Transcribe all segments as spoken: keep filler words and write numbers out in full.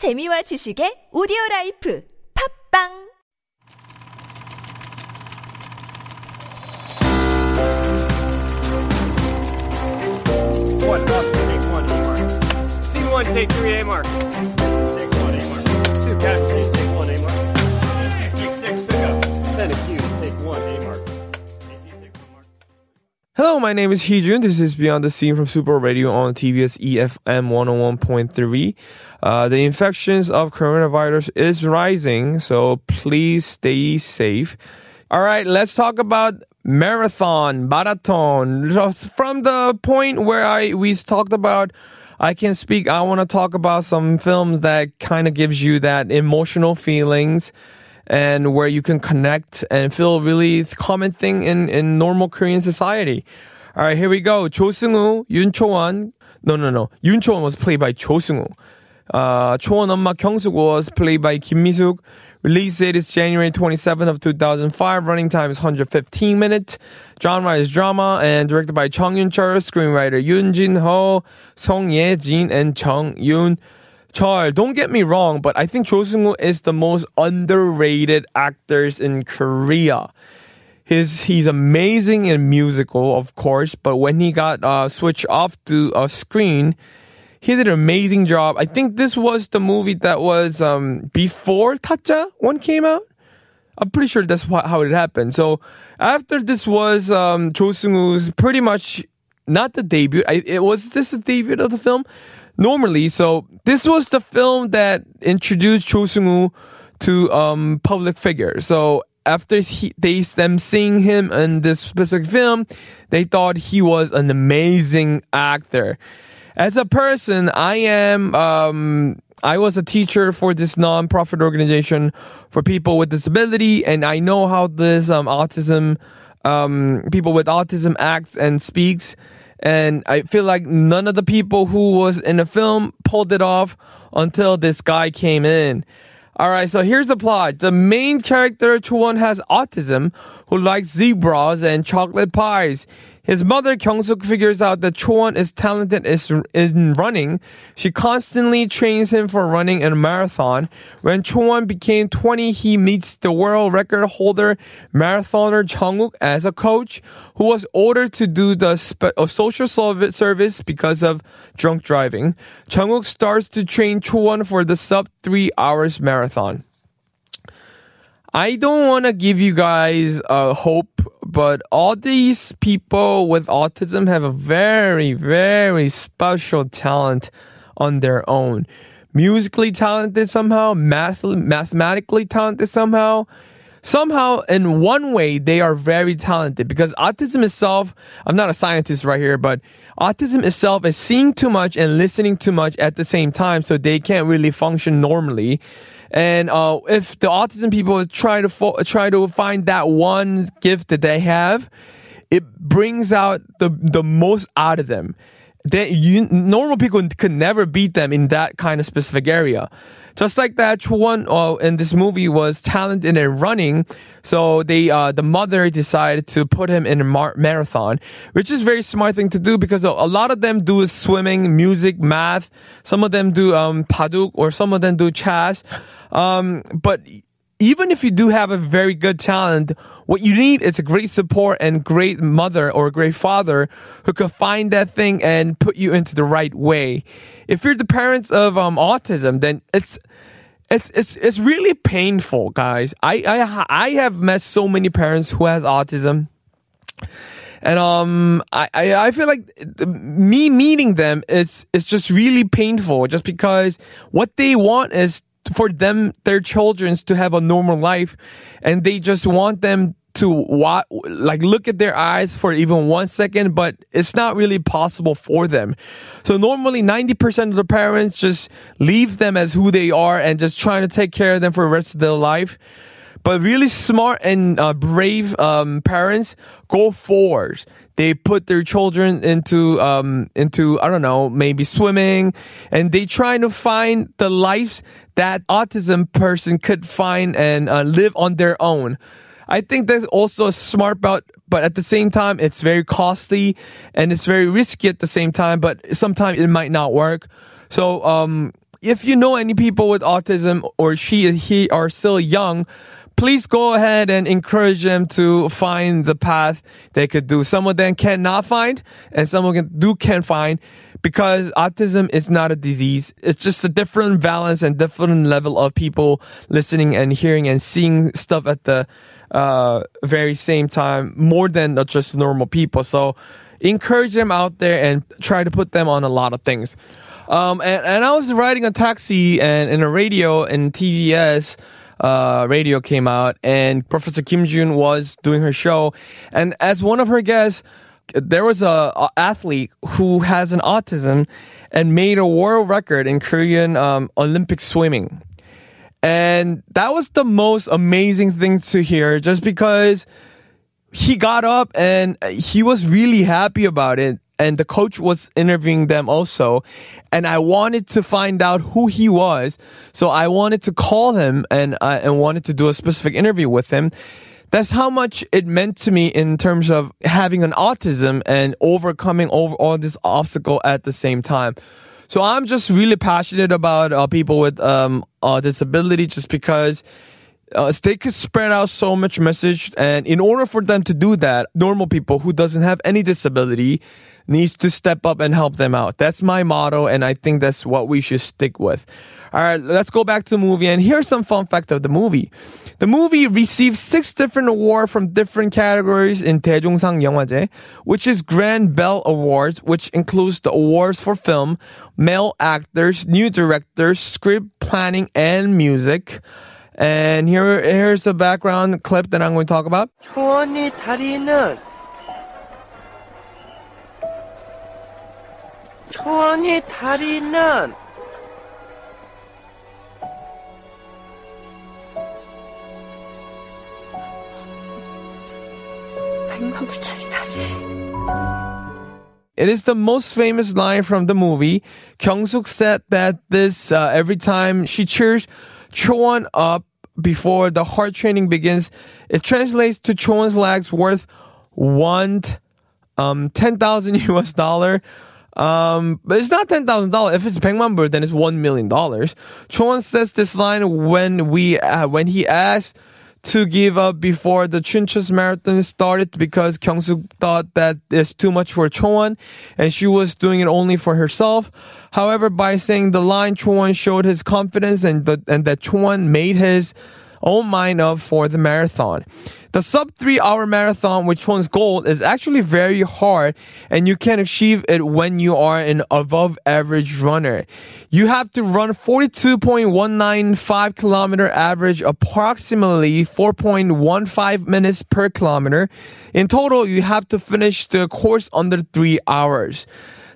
재미와 지식의 오디오라이프 팝빵 Take one, take one, take one, take one, take three, A mark. Take one, A mark. Two cash, take one, A mark. six six six, pick up. Send a Q, take one, A mark. Hello, my name is Hee Jun. This is Beyond the Scene from Super Radio on T B S E F M one oh one point three. Uh, the infections of coronavirus is rising, so please stay safe. All right, let's talk about marathon, marathon. Just from the point where I we talked about I Can Speak, I want to talk about some films that kind of gives you that emotional feelings and where you can connect and feel really common thing in, in normal Korean society. All right, here we go. Jo Seung-woo, Yoon Cho-won. No, no, no. Yoon Cho-won was played by Jo Seung-woo. Uh, Chuan 엄마 Kyungsook was played by Kim Misook. Release date is January twenty-seventh of two thousand five. Running time is one hundred fifteen minutes. Genre is drama and directed by Jung Yoon-chul. Screenwriter Yoon Jin Ho, Song Ye Jin, and Jung Yoon-chul. Don't get me wrong, but I think Jo Seung-woo is the most underrated actors in Korea. His, he's amazing in musical, of course, but when he got uh, switched off to a screen, he did an amazing job. I think this was the movie that was um, before Tacha one came out. I'm pretty sure that's wh- how it happened. So after this was um, Jo Seung-woo's pretty much not the debut. I, it was this the debut of the film? Normally. So this was the film that introduced Jo Seung-woo to um, public figure. So after he, they them seeing him in this specific film, they thought he was an amazing actor. As a person, I am, um, I was a teacher for this nonprofit organization for people with disability, and I know how this, um, autism, um, people with autism acts and speaks, and I feel like none of the people who was in the film pulled it off until this guy came in. Alright, so here's the plot. The main character, Chuan, has autism, who likes zebras and chocolate pies. His mother, Kyungsook, figures out that Chuan is talented in running. She constantly trains him for running in a marathon. When Chuan became twenty, he meets the world record holder marathoner Jung-wook as a coach, who was ordered to do the spe- social service because of drunk driving. Jung-wook starts to train Chuan for the sub-three hours marathon. I don't want to give you guys uh, hope, but all these people with autism have a very, very special talent on their own. Musically talented somehow, math- mathematically talented somehow. Somehow, in one way, they are very talented because autism itself, I'm not a scientist right here, but autism itself is seeing too much and listening too much at the same time, so they can't really function normally. And uh, if the autism people try to fo- try to find that one gift that they have, it brings out the the most out of them. They, you, normal people could never beat them in that kind of specific area. Just like that, Chuan uh, in this movie was talented in running, so they uh, the mother decided to put him in a mar- marathon, which is a very smart thing to do because a lot of them do swimming, music, math. Some of them do um, paduk or some of them do chess. Um, but even if you do have a very good talent, what you need is a great support and great mother or a great father who can find that thing and put you into the right way. If you're the parents of um, autism, then it's it's it's it's really painful, guys. I I I have met so many parents who has autism, and um I I, I feel like me meeting them is it's just really painful, just because what they want is for them, their children to have a normal life, and they just want them to wa- like look at their eyes for even one second, but it's not really possible for them. So normally ninety percent of the parents just leave them as who they are and just trying to take care of them for the rest of their life. But really smart and uh, brave um, parents go forward. They put their children into, um, into I don't know, maybe swimming. And they try to find the lives that autism person could find and uh, live on their own. I think that's also a smart bout, but at the same time, it's very costly and it's very risky at the same time, but sometimes it might not work. So um, if you know any people with autism or she, he are still young, please go ahead and encourage them to find the path they could do. Some of them cannot find, and some of them do can find, because autism is not a disease. It's just a different balance and different level of people listening and hearing and seeing stuff at the uh, very same time, more than just normal people. So encourage them out there and try to put them on a lot of things. Um, and, and I was riding a taxi and in a radio in T B S Uh, radio came out, and Professor Kim Joon was doing her show, and as one of her guests, there was a, a athlete who has an autism and made a world record in Korean um, Olympic swimming, and that was the most amazing thing to hear, just because he got up and he was really happy about it. And the coach was interviewing them also. And I wanted to find out who he was. So I wanted to call him and uh, and wanted to do a specific interview with him. That's how much it meant to me in terms of having an autism and overcoming over all this obstacle at the same time. So I'm just really passionate about uh, people with um, uh, disability, just because Uh, they could spread out so much message, and in order for them to do that, normal people who doesn't have any disability needs to step up and help them out. That's my motto, and I think that's what we should stick with. Alright, let's go back to the movie, and here's some fun fact of the movie. The movie received six different awards from different categories in 대종상 영화제, which is Grand Bell Awards, which includes the awards for film, male actors, new directors, script planning, and music. And here, here's the background clip that I'm going to talk about. 초원이 다리는 초원이 다리는 백만 불짜리 다리. It is the most famous line from the movie. Kyungsook said that this uh, every time she cheers Chuan up before the heart training begins. It translates to Chuan's legs worth one um ten thousand U S dollar. Um, but it's not ten thousand dollars. If it's 백만불, then it's one million dollars. Chuan says this line when we uh, when he asks to give up before the Chuncheon marathon started, because Kyungsook thought that it's too much for Chowan and she was doing it only for herself. However, by saying the line, Chowan showed his confidence and, the, and that Chowan made his own mind up for the marathon. The sub three hour marathon, which one's goal is actually very hard, and you can achieve it when you are an above average runner. You have to run forty-two point one nine five kilometer average, approximately four point one five minutes per kilometer. In total, you have to finish the course under three hours.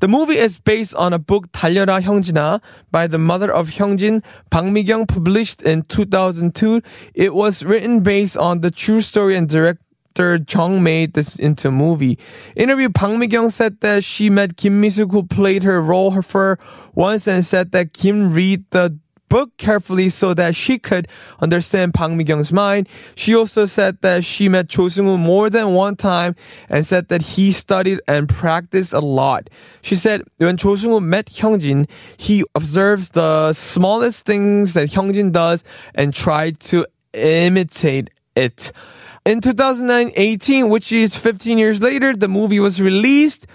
The movie is based on a book, Dallyeora Hyungjina, by the mother of Hyungjin, Park Mi-kyung, published in two thousand two. It was written based on the true story, and director Jung made this into a movie. Interview, Park Mi-kyung said that she met Kim Misook, who played her role for once, and said that Kim read the book carefully so that she could understand Park Mi-kyung's mind. She also said that she met Jo Seung-woo more than one time and said that he studied and practiced a lot. She said when Jo Seung-woo met Hyungjin, he observes the smallest things that Hyungjin does and tried to imitate it. In two thousand eighteen, which is fifteen years later, the movie was released.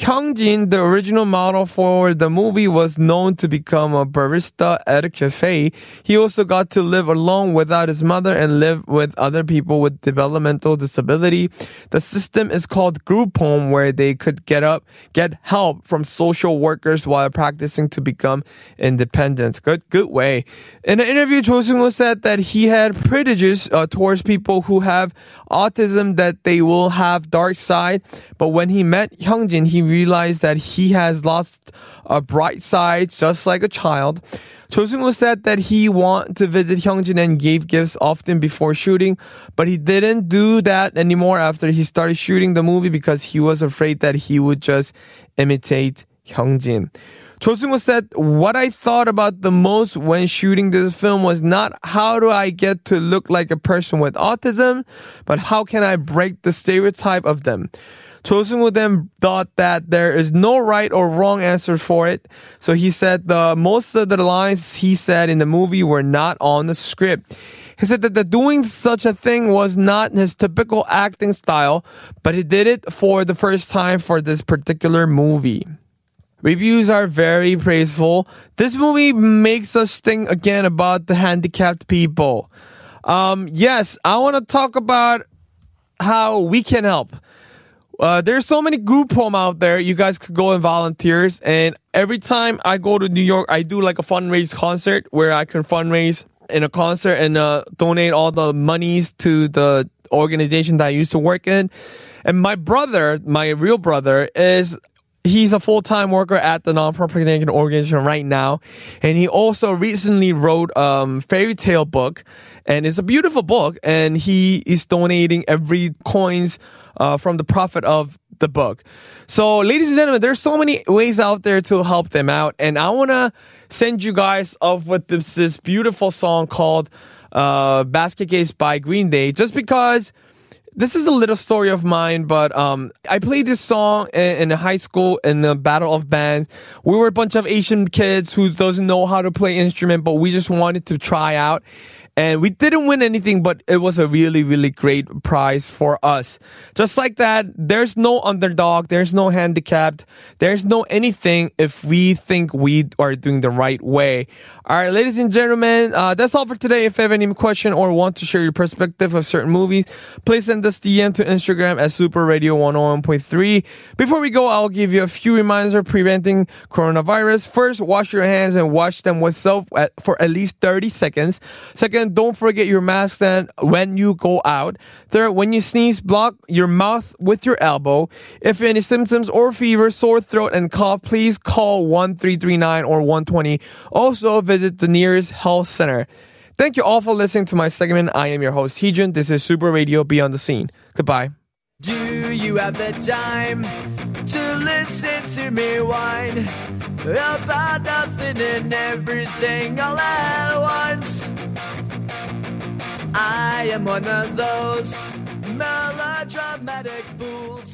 Hyungjin, the original model for the movie, was known to become a barista at a cafe. He also got to live alone without his mother and live with other people with developmental disability. The system is called group home, where they could get up, get help from social workers while practicing to become independent. Good, good way. In an interview, Jo Seung-woo said that he had prejudice uh, towards people who have autism, that they will have dark side. But when he met Hyungjin, he realized that he has lost a bright side, just like a child. Jo Seung-woo said that he wanted to visit Hyungjin and gave gifts often before shooting, but he didn't do that anymore after he started shooting the movie, because he was afraid that he would just imitate Hyungjin. Jo Seung-woo said, "What I thought about the most when shooting this film was not how do I get to look like a person with autism, but how can I break the stereotype of them." Jo Seung-woo then thought that there is no right or wrong answer for it. So he said the most of the lines he said in the movie were not on the script. He said that the doing such a thing was not his typical acting style, but he did it for the first time for this particular movie. Reviews are very praiseful. This movie makes us think again about the handicapped people. Um, yes, I want to talk about how we can help. Uh, there's so many group home out there. You guys could go and volunteers. And every time I go to New York, I do like a fundraise concert where I can fundraise in a concert and uh, donate all the monies to the organization that I used to work in. And my brother, my real brother, is... he's a full-time worker at the non-profit organization right now. And he also recently wrote a um, fairy tale book. And it's a beautiful book. And he is donating every coins uh, from the profit of the book. So, ladies and gentlemen, there's so many ways out there to help them out. And I want to send you guys off with this, this beautiful song called uh, Basket Case by Green Day. Just because... this is a little story of mine, but um, I played this song in, in high school in the Battle of Bands. We were a bunch of Asian kids who doesn't know how to play instrument, but we just wanted to try out. And we didn't win anything, but it was a really, really great prize for us. Just like that, there's no underdog, there's no handicapped, there's no anything if we think we are doing the right way. All right, ladies and gentlemen, uh, that's all for today. If you have any question or want to share your perspective of certain movies, please send us D M to Instagram at Super Radio one oh one point three. Before we go, I'll give you a few reminders for preventing coronavirus. First, wash your hands and wash them with soap at, for at least thirty seconds. Second, don't forget your mask then when you go out. Third, when you sneeze, block your mouth with your elbow. If you have any symptoms or fever, sore throat, and cough, please call one three three nine or one twenty. Also, visit the nearest health center. Thank you all for listening to my segment. I am your host, Hee Jun. This is Super Radio Beyond the Scene. Goodbye. Do you have the time to listen to me whine about nothing and everything all at once? I am one of those melodramatic fools.